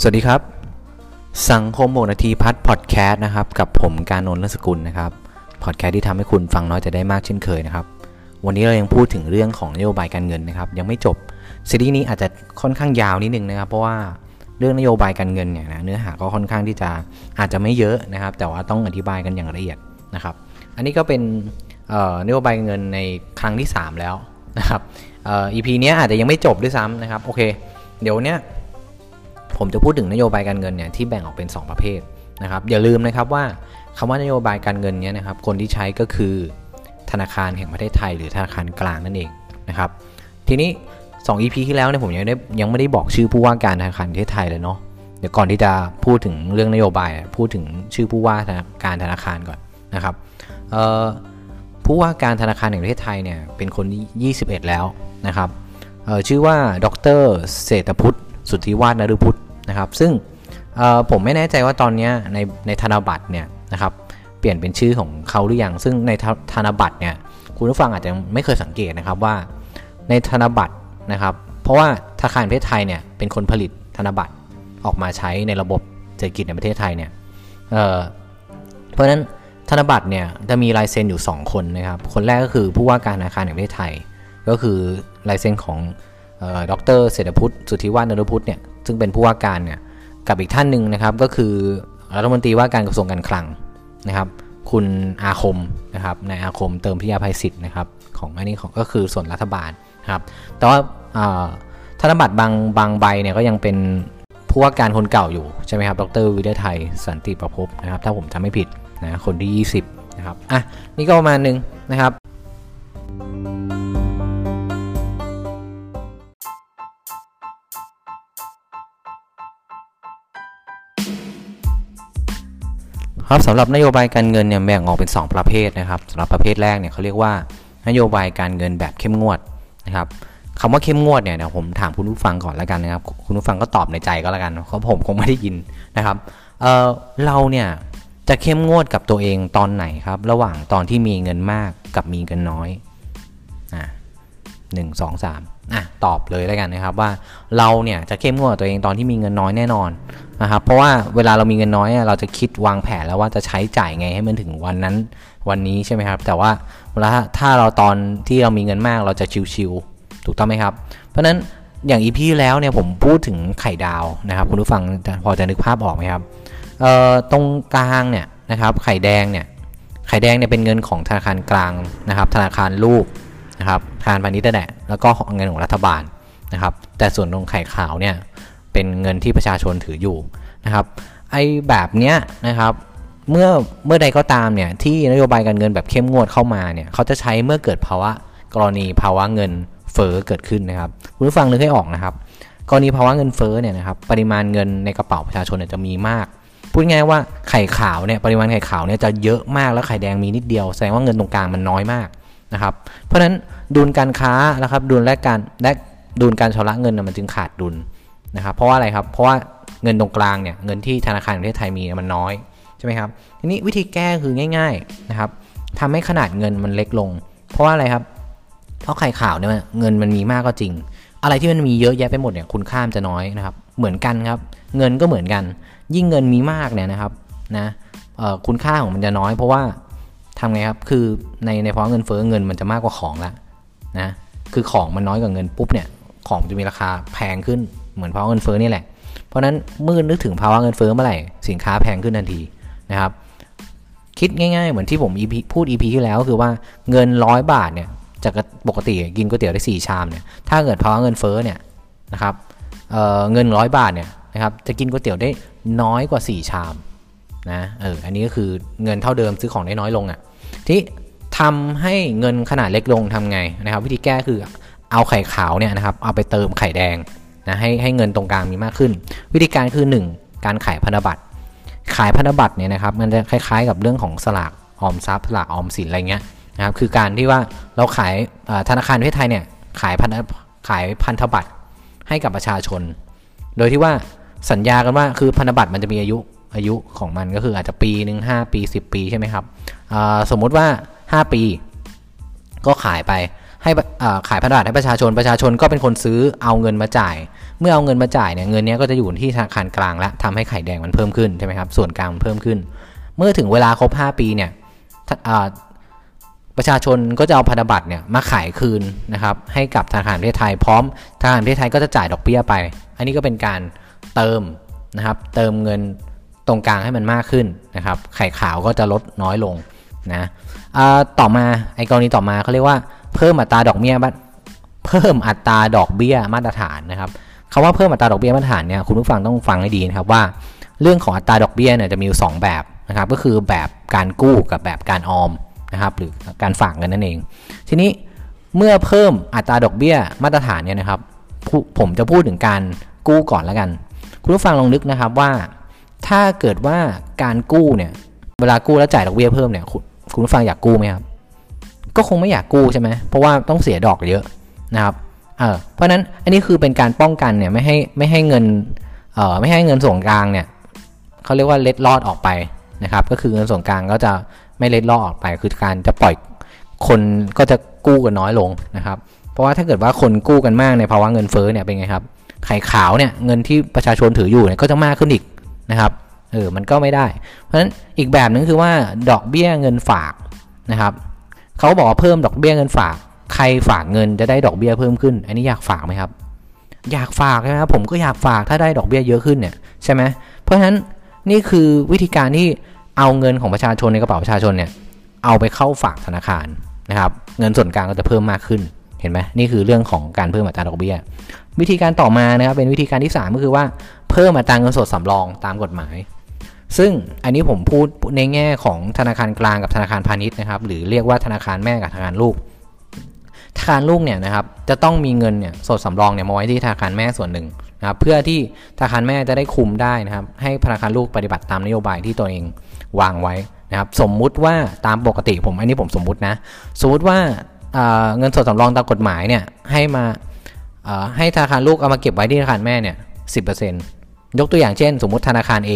สวัสดีครับสังคม6นาทีพัด Podcast นะครับกับผมกานนท์ เลิศสกุลนะครับ Podcast ที่ทำให้คุณฟังน้อยจะได้มากเช่นเคยนะครับวันนี้เรายังพูดถึงเรื่องของนโยบายการเงินนะครับยังไม่จบซีรีส์นี้อาจจะค่อนข้างยาวนิดนึงนะครับเพราะว่าเรื่องนโยบายการเงินเนี่ยนะเนื้อหาก็ค่อนข้างที่จะอาจจะไม่เยอะนะครับแต่ว่าต้องอธิบายกันอย่างละเอียดนะครับอันนี้ก็เป็นนโยบายเงินในครั้งที่3แล้วนะครับEP เนี้ยอาจจะยังไม่จบด้วยซ้ำนะครับโอเคเดี๋ยวเนี้ยผมจะพูดถึงนโยบายการเงินเนี่ยที่แบ่งออกเป็น2ประเภทนะครับอย่าลืมนะครับว่าคำว่านโยบายการเงินเนี่ยนะครับคนที่ใช้ก็คือธนาคารแห่งประเทศไทยหรือธนาคารกลางนั่นเองนะครับทีนี้2 EP ที่แล้วเนี่ยผมยังไม่ได้บอกชื่อผู้ว่าการธนาคารแห่งประเทศไทยเลยเนาะเดี๋ยวก่อนที่จะพูดถึงเรื่องนโยบายพูดถึงชื่อผู้ว่าการธนาคารก่อนนะครับผู้ว่าการธนาคารแห่งประเทศไทยเนี่ยเป็นคนที่21แล้วนะครับชื่อว่าดร.เศรษฐพุทธสุทธิวาทนฤพุทธนะครับซึ่งผมไม่แน่ใจว่าตอนนี้ในธนบัตรเนี่ยนะครับเปลี่ยนเป็นชื่อของเขาหรือยังซึ่งในธนบัตรเนี่ยคุณผู้ฟังอาจจะไม่เคยสังเกตนะครับว่าในธนบัตรนะครับเพราะว่าธนาคารแห่งประเทศไทยเนี่ยเป็นคนผลิตธนบัตรออกมาใช้ในระบบเศรษฐกิจในประเทศไทยเนี่ยเพราะฉะนั้นธนบัตรเนี่ยจะมีลายเซ็นอยู่2คนนะครับคนแรกก็คือผู้ว่าการธนาคารแห่งประเทศไทยก็คือลายเซ็นของดร.เศรษฐพุทธสุทธิวาทนฤพุทธเนี่ยซึ่งเป็นผู้ว่าการเนี่ยกับอีกท่านหนึ่งนะครับก็คือรัฐมนตรีว่าการกระทรวงการคลังนะครับคุณอาคมนะครับนายอาคมเติมพิยาภัยศิษฐ์นะครับของอันนี้ของก็คือส่วนรัฐบาลครับแต่ว่าธนบัตรบางใบเนี่ยก็ยังเป็นผู้ว่าการคนเก่าอยู่ใช่ไหมครับดร.วิทยาไทยสันติประภพนะครับถ้าผมจำไม่ผิดนะคนที่20นะครับอ่ะนี่ก็ประมาณนึงนะครับครับสำหรับนโยบายการเงินเนี่ยแบ่งออกเป็น2ประเภทนะครับสำหรับประเภทแรกเนี่ยเขาเรียกว่านโยบายการเงินแบบเข้มงวดนะครับคำว่าเข้มงวดเนี่ยเดี๋ยวผมถามคุณผู้ฟังก่อนแล้วกันนะครับคุณผู้ฟังก็ตอบในใจก็แล้วกันเพราะผมคงไม่ได้ยินนะครับเราเนี่ยจะเข้มงวดกับตัวเองตอนไหนครับระหว่างตอนที่มีเงินมากกับมีเงินน้อย1 2 3ตอบเลยแล้วกันนะครับว่าเราเนี่ยจะเข้มงวดตัวเองตอนที่มีเงินน้อยแน่นอนนะครับเพราะว่าเวลาเรามีเงินน้อยเราจะคิดวางแผนแล้วว่าจะใช้จ่ายไงให้มันถึงวันนั้นวันนี้ใช่ไหมครับแต่ว่าเวลาถ้าเราตอนที่เรามีเงินมากเราจะชิวๆถูกต้องไหมครับเพราะนั้นอย่างอีพีแล้วเนี่ยผมพูดถึงไข่ดาวนะครับคุณผู้ฟังพอจะนึกภาพออกไหมครับตรงกลางเนี่ยนะครับไข่แดงเนี่ยเป็นเงินของธนาคารกลางนะครับธนาคารลูกนะครับธนาคารพาณิชย์นั่นแหละแล้วก็เงินของรัฐบาลนะครับแต่ส่วนตรงไข่ขาวเนี่ยเป็นเงินที่ประชาชนถืออยู่นะครับไอ้แบบเนี้ยนะครับเมื่อใดก็ตามเนี่ยที่นโยบายการเงินแบบเข้มงวดเข้ามาเนี่ยเขาจะใช้เมื่อเกิดภาวะกรณีภาวะเงินเฟ้อเกิดขึ้นนะครับคุณผู้ฟังนึกให้ออกนะครับกรณีภาวะเงินเฟ้อเนี่ยนะครับปริมาณเงินในกระเป๋าประชาชนจะมีมากพูดง่ายว่าไข่ขาวเนี่ยปริมาณไข่ขาวเนี่ยจะเยอะมากแล้วไข่แดงมีนิดเดียวแสดงว่าเงินตรงกลางมันน้อยมากนะครับเพราะฉะนั้นดุลการค้านะครับดุลและดุลการชำระเงินมันจึงขาดดุลนะครับเพราะว่าอะไรครับเพราะว่าเงินตรงกลางเนี่ยเงินที่ธนาคารแห่งประเทศไทยมีมันน้อยใช่ไหมครับทีนี้วิธีแก้คือง่ายๆนะครับทำให้ขนาดเงินมันเล็กลงเพราะว่าอะไรครับเพราะไข่ขาวเนี่ยเงินมันมีมากก็จริงอะไรที่มันมีเยอะแยะไปหมดเนี่ยคุณค่ามันจะน้อยนะครับเหมือนกันครับเงินก็เหมือนกันยิ่งเงินมีมากเนี่ยนะครับนะคุณค่าของมันจะน้อยเพราะว่าทำไงครับคือในภาวะเงินเฟ้อเงินมันจะมากกว่าของละนะคือของมันน้อยกว่าเงินปุ๊บเนี่ยของจะมีราคาแพงขึ้นเหมือนภาวะเงินเฟ้อนี่แหละเพราะนั้นเมื่อนึกถึงภาวะเงินเฟ้อเมื่อไหร่สินค้าแพงขึ้นทันทีนะครับคิดง่ายๆเหมือนที่ผมพูด EP ที่แล้วคือว่าเงิน100บาทเนี่ยจากปกติกินก๋วยเตี๋ยวได้4ชามเนี่ยถ้าเกิดภาวะเงินเฟ้อเนี่ยนะครับเงิน100บาทเนี่ยนะครับจะกินก๋วยเตี๋ยวได้น้อยกว่า4ชามนะอันนี้ก็คือเงินเท่าเดิมซื้อของได้น้อยลงอ่ะที่ทำให้เงินขนาดเล็กลงทำไงนะครับวิธีแก้คือเอาไข่ขาวเนี่ยนะครับเอาไปเติมไข่แดงนะให้เงินตรงกลางมีมากขึ้นวิธีการคือ1การขายพันธบัตรขายพันธบัตรเนี่ยนะครับมันจะคล้ายๆกับเรื่องของสลากออมทรัพย์สลากออมสินอะไรเงี้ยนะครับคือการที่ว่าเราขายธนาคารแห่งประเทศไทยเนี่ยขายพันธบัตรให้กับประชาชนโดยที่ว่าสัญญากันว่าคือพันธบัตรมันจะมีอายุของมันก็คืออาจจะปีนึง5ปี10ปีใช่ไหมครับสมมติว่า5ปีก็ขายไป ให้ขายพันธบัตรให้ประชาชนประชาชนก็เป็นคนซื้อเอาเงินมาจ่ายเมื่อเอาเงินมาจ่ายเนี่ยเงินนี้ก็จะอยู่ที่ธนาคารกลางและทำให้ไข่แดงมันเพิ่มขึ้นใช่ไหมครับส่วนกลางมันเพิ่มขึ้นเมื่อถึงเวลาครบ5ปีเนี่ยประชาชนก็จะเอาพันธบัตรเนี่ยมาขายคืนนะครับให้กับธนาคารแห่งประเทศไทยพร้อมธนาคารแห่งประเทศไทยก็จะจ่ายดอกเบี้ยไปอันนี้ก็เป็นการเติมนะครับเติมเงินตรงกลางให้มันมากขึ้นนะครับไข่ขาวก็จะลดน้อยลงนะต่อมาไอ้กรณีต่อมาเขาเรียกว่าเพิ่มอัตราดอกเบี้ยมาตรฐานนะครับคำว่าเพิ่มอัตราดอกเบี้ยมาตรฐานเนี่ยคุณผู้ฟังต้องฟังให้ดีนะครับว่าเรื่องของอัตราดอกเบี้ยเนี่ยจะมีอยู่2แบบนะครับก็คือแบบการกู้กับแบบการออมนะครับหรือการฝากเงินนั่นเองทีนี้เมื่อเพิ่มอัตราดอกเบี้ยมาตรฐานเนี่ยนะครับผมจะพูดถึงการกู้ก่อนแล้วกันคุณผู้ฟังลองนึกนะครับว่าถ้าเกิดว่าการกู้เนี่ยเวลากู้แล้วจ่ายดอกเบี้ยเพิ่มเนี่ยคุณผู้ฟังอยากกู้ไหมครับก็คงไม่อยากกู้ใช่ไหมเพราะว่าต้องเสียดอกเยอะนะครับเพราะนั้นอันนี้คือเป็นการป้องกันเนี่ยไม่ให้เงินส่วนกลางเนี่ยเขาเรียกว่าเล็ดลอดออกไปนะครับก็คือเงินส่วนกลางก็จะไม่เล็ดลอดออกไปคือการจะปล่อยคนก็จะกู้กันน้อยลงนะครับเพราะว่าถ้าเกิดว่าคนกู้กันมากในภาวะเงินเฟ้อเนี่ยเป็นไงครับไข่ขาวเนี่ยเงินที่ประชาชนถืออยู่เนี่ยก็จะมากขึ้นอีกนะครับมันก็ไม่ได้เพราะฉะนั้นอีกแบบนึงคือว่าดอกเบี้ยเงินฝากนะครับเขาบอกว่าเพิ่มดอกเบี้ยเงินฝากใครฝากเงินจะได้ดอกเบี้ยเพิ่มขึ้นอันนี้อยากฝากไหมครับอยากฝากนะครับผมก็อยากฝากถ้าได้ดอกเบี้ยเยอะขึ้นเนี่ยใช่ไหมเพราะฉะนั้นนี่คือวิธีการที่เอาเงินของประชาชนในกระเป๋าประชาชนเนี่ยเอาไปเข้าฝากธนาคารนะครับเงินส่วนกลางก็จะเพิ่มมากขึ้นเห็นไหมนี่คือเรื่องของการเพิ่มอัตราดอกเบี้ยวิธีการต่อมานะครับเป็นวิธีการที่3ก็คือว่าเพิ่มอัตราเงินสดสำรองตามกฎหมายซึ่งอันนี้ผมพูดในแง่ของธนาคารกลางกับธนาคารพาณิชย์นะครับหรือเรียกว่าธนาคารแม่กับธนาคารลูกธนาคารลูกเนี่ยนะครับจะต้องมีเงินเนี่ยสดสำรองเนี่ยมาไว้ที่ธนาคารแม่ส่วนหนึ่งนะครับเพื่อที่ธนาคารแม่จะได้คุมได้นะครับให้ธนาคารลูกปฏิบัติตามนโยบายที่ตัวเองวางไว้นะครับสมมุติว่าตามปกติอันนี้ผมสมมุตินะสมมุติว่าเงินสดสำรองตามกฎหมายเนี่ยให้ธนาคารลูกเอามาเก็บไว้ที่ธนาคารแม่เนี่ย 10% ยกตัวอย่างเช่นสมมุติธนาคาร A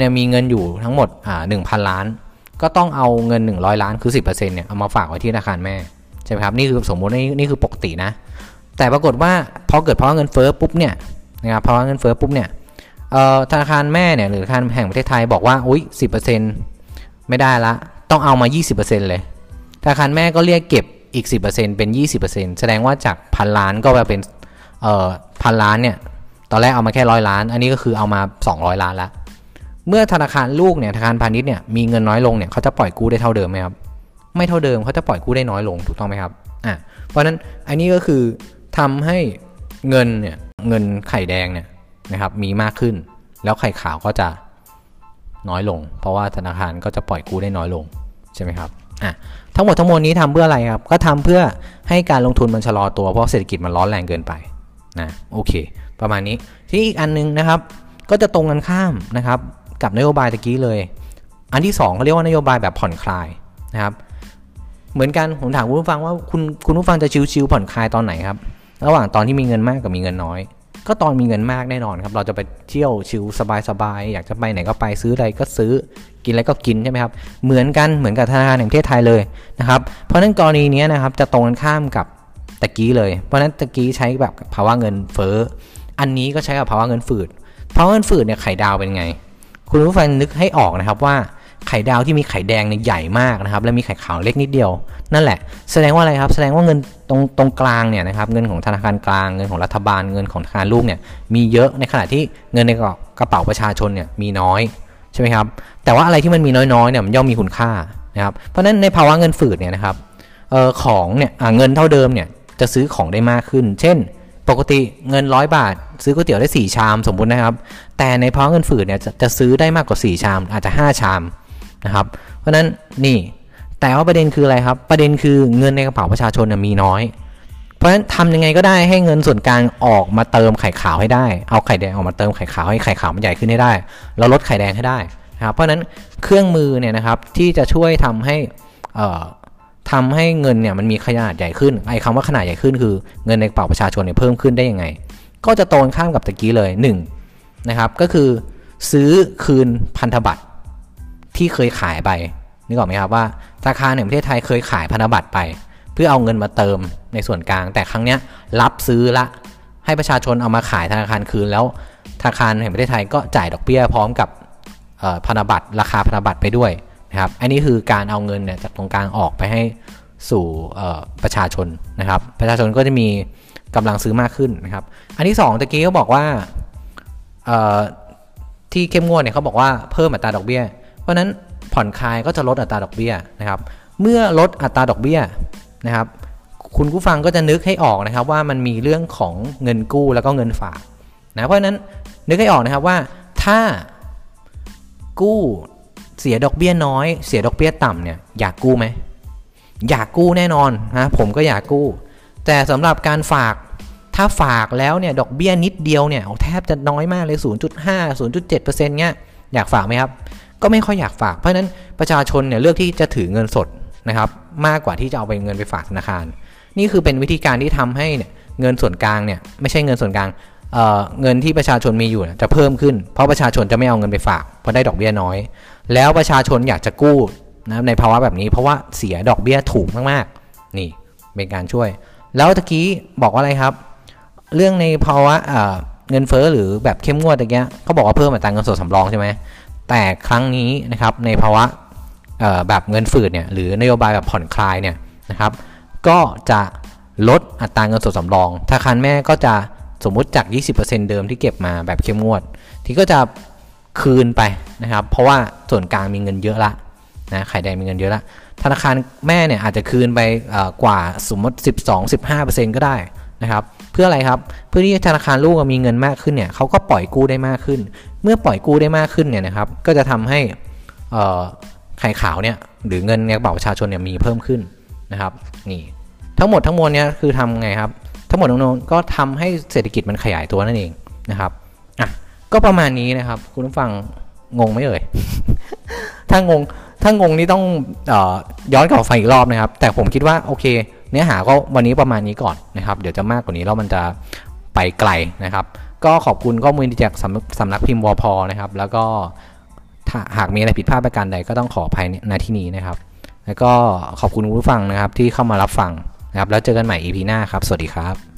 เนี่ยมีเงินอยู่ทั้งหมด1,000 ล้านก็ต้องเอาเงิน100ล้านคือ 10% เนี่ยเอามาฝากไว้ที่ธนาคารแม่ใช่ไหมครับนี่คือสมมุตินี่คือปกตินะแต่ปรากฏว่าพอเกิดภาวะเงินเฟ้อปุ๊บเนี่ยนะครับภาวะเงินเฟ้อปุ๊บเนี่ยธนาคารแม่เนี่ยหรือธนาคารแห่งประเทศไทยบอกว่าอุ๊ย 10% ไม่ได้ละต้องเอามา 20% เลยธนาคารแม่ก็เรียกเก็บอีก 10% เป็น 20% แสดงว่าจาก 1,000 ล้านก็มาเป็น1,000 ล้านเนี่ยตอนแรกเอามาแค่100ล้านอันนี้ก็คือเอามา200ล้านละเมื่อธนาคารลูกเนี่ยธนาคารพาณิชย์เนี่ยมีเงินน้อยลงเนี่ยเขาจะปล่อยกู้ได้เท่าเดิมไหมครับไม่เท่าเดิมเขาจะปล่อยกู้ได้น้อยลงถูกต้องไหมครับเพราะนั้นอันนี้ก็คือทำให้เงินไข่แดงเนี่ยนะครับมีมากขึ้นแล้วไข่ขาวก็จะน้อยลงเพราะว่าธนาคารก็จะปล่อยกู้ได้น้อยลงใช่ไหมครับทั้งหมดทั้งมวลนี้ทำเพื่ออะไรครับก็ทำเพื่อให้การลงทุนมันชะลอตัวเพราะเศรษฐกิจมันร้อนแรงเกินไปนะโอเคประมาณนี้ที่อีกอันนึงนะครับก็จะตรงกันข้ามนะครับกับนโยบายตะกี้เลยอันที่2เขาเรียกว่านโยบายแบบผ่อนคลายนะครับเหมือนกันผมถามคุณผู้ฟังว่าคุณผู้ฟังจะชิลๆผ่อนคลายตอนไหนครับระหว่างตอนที่มีเงินมากกับมีเงินน้อยก็ตอนมีเงินมากแน่นอนครับเราจะไปเที่ยวชิลสบายๆอยากจะไปไหนก็ไปซื้ออะไรก็ซื้อกินอะไรก็กินใช่ไหมครับเหมือนกับธนาคารแห่งประเทศไทยเลยนะครับเพราะฉะนั้นกรณีนี้นะครับจะตรงกันข้ามกับตะกี้เลยเพราะฉะนั้นตะกี้ใช้แบบภาวะเงินเฟ้ออันนี้ก็ใช้กับภาวะเงินฝืดภาวะเงินฝืดเนี่ยไข่ดาวเป็นไงคุณผู้ฟังนึกให้ออกนะครับว่าไข่ดาวที่มีไข่แดงเนี่ยใหญ่มากนะครับและมีไข่ขาวเล็กนิดเดียวนั่นแหละแสดงว่าอะไรครับแสดงว่าเงินตรงกลางเนี่ยนะครับเงินของธนาคารกลางเงินของรัฐบาลเงินของธนาคารลูกเนี่ยมีเยอะในขณะที่เงินในกระเป๋าประชาชนเนี่ยมีน้อยใช่ไหมครับแต่ว่าอะไรที่มันมีน้อยๆเนี่ยมันย่อมมีคุณค่านะครับเพราะฉะนั้นในภาวะเงินฝืดเนี่ยนะครับเงินเท่าเดิมเนี่ยจะซื้อของได้มากขึ้นเช่นปกติเงิน100บาทซื้อก๋วยเตี๋ยวได้4ชามสมมุตินะครับแต่ในภาวะเงินฝืดเนี่ยจะซื้อได้มากกว่า4ชามอาจจะ5ชามนะครับเพราะฉะนั้นนี่แต่ว่าประเด็นคืออะไรครับประเด็นคือเงินในกระเป๋าประชาชนเนี่ยมีน้อยเพราะฉะนั้นทำยังไงก็ได้ให้เงินส่วนกลางออกมาเติมไข่ขาวให้ได้เอาไข่แดงออกมาเติมไข่ขาวให้ไข่ขาวมันใหญ่ขึ้นให้ได้แล้วลดไข่แดงให้ได้นะครับเพราะฉะนั้นเครื่องมือเนี่ยนะครับที่จะช่วยทำให้เงินเนี่ยมันมีขนาดใหญ่ขึ้นไอ้คำว่าขนาดใหญ่ขึ้นคือเงินในกระเป๋าประชาชนเนี่ยเพิ่มขึ้นได้ยังไงก็จะตรงข้ามกับตะกี้เลย1นะครับก็คือซื้อคืนพันธบัตรที่เคยขายไปนึกออกไหมครับว่าธนาคารแห่งประเทศไทยเคยขายพันธบัตรไป เพื่อเอาเงินมาเติมในส่วนกลางแต่ครั้งเนี้ยรับซื้อละให้ประชาชนเอามาขายธนาคารคืนแล้วธนาคารแห่งประเทศไทยก็จ่ายดอกเบี้ยพร้อมกับพันธบัตรราคาพันธบัตรไปด้วยนะครับอันนี้คือการเอาเงินเนี่ยจากตรงกลางออกไปให้สู่ประชาชนนะครับประชาชนก็จะมีกำลังซื้อมากขึ้นนะครับอันที่2ตะกี้เขาบอกว่าที่เข้มงวดเนี่ยเขาบอกว่าเพิ่มอัตราดอกเบี้ยเพราะนั้นผ่อนคลายก็จะลดอัตราดอกเบี้ยนะครับเมื่อลดอัตราดอกเบี้ยนะครับคุณผู้ฟังก็จะนึกให้ออกนะครับว่ามันมีเรื่องของเงินกู้แล้วก็เงินฝากนะเพราะฉะนั้นนึกให้ออกนะครับว่าถ้ากู้เสียดอกเบี้ยน้อยเสียดอกเบี้ยต่ำเนี่ยอยากกู้ไหมอยากกู้แน่นอนนะผมก็อยากกู้แต่สำหรับการฝากถ้าฝากแล้วเนี่ยดอกเบี้ยนิดเดียวเนี่ยแทบจะน้อยมากเลย 0.5 0.7% เงี้ยอยากฝากไหมครับก็ไม่ค่อยอยากฝากเพราะฉะนั้นประชาชนเนี่ยเลือกที่จะถือเงินสดนะครับมากกว่าที่จะเอาไปเงินไปฝากธนาคารนี่คือเป็นวิธีการที่ทำให้เงินส่วนกลางเนี่ยไม่ใช่เงินส่วนกลางเงินที่ประชาชนมีอยู่จะเพิ่มขึ้นเพราะประชาชนจะไม่เอาเงินไปฝากเพราะได้ดอกเบี้ยน้อยแล้วประชาชนอยากจะกู้นะในภาวะแบบนี้เพราะว่าเสียดอกเบี้ยถูกมากๆนี่เป็นการช่วยแล้วตะกี้บอกว่าอะไรครับเรื่องในภาวะเงินเฟ้อหรือแบบเข้มงวดตะกี้เขาบอกว่าเพิ่มอัตราเงินสดสำรองใช่ไหมแต่ครั้งนี้นะครับในภาวะแบบเงินฝืดเนี่ยหรือนโยบายแบบผ่อนคลายเนี่ยนะครับก็จะลดอัตราเงินสดสำรองธนาคารแม่ก็จะสมมุติจาก 20% เดิมที่เก็บมาแบบเข้มงวดที่ก็จะคืนไปนะครับเพราะว่าส่วนกลางมีเงินเยอะละนะไข่แดงมีเงินเยอะละธนาคารแม่เนี่ยอาจจะคืนไปกว่าสมมติ 12-15% ก็ได้นะครับเพื่ออะไรครับเพื่อที่ธนาคารลูกมีเงินมากขึ้นเนี่ยเขาก็ปล่อยกู้ได้มากขึ้นเมื่อปล่อยกู้ได้มากขึ้นเนี่ยนะครับก็จะทำให้ไข่ขาวเนี่ยหรือเงินในกระเป๋าประชาชนเนี่ยมีเพิ่มขึ้นนะครับนี่ทั้งหมดทั้งมวลเนี่ยคือทำไงครับทั้งหมดทั้งมวลก็ทำให้เศรษฐกิจมันขยายตัวนั่นเองนะครับอ่ะก็ประมาณนี้นะครับคุณผู้ฟังงงไหมเอ่ย ถ้างงนี่ต้องย้อนกลับไปอีกรอบนะครับแต่ผมคิดว่าโอเคเนื้อหาก็วันนี้ประมาณนี้ก่อนนะครับเดี๋ยวจะมากกว่านี้แล้วมันจะไปไกลนะครับก็ขอบคุณข้อมูลจากสำนักพิมพ์วพ.นะครับแล้วก็หากมีอะไรผิดพลาดประการใดก็ต้องขออภัยณที่นี้นะครับแล้วก็ขอบคุณผู้ฟังนะครับที่เข้ามารับฟังนะครับแล้วเจอกันใหม่ EP หน้าครับสวัสดีครับ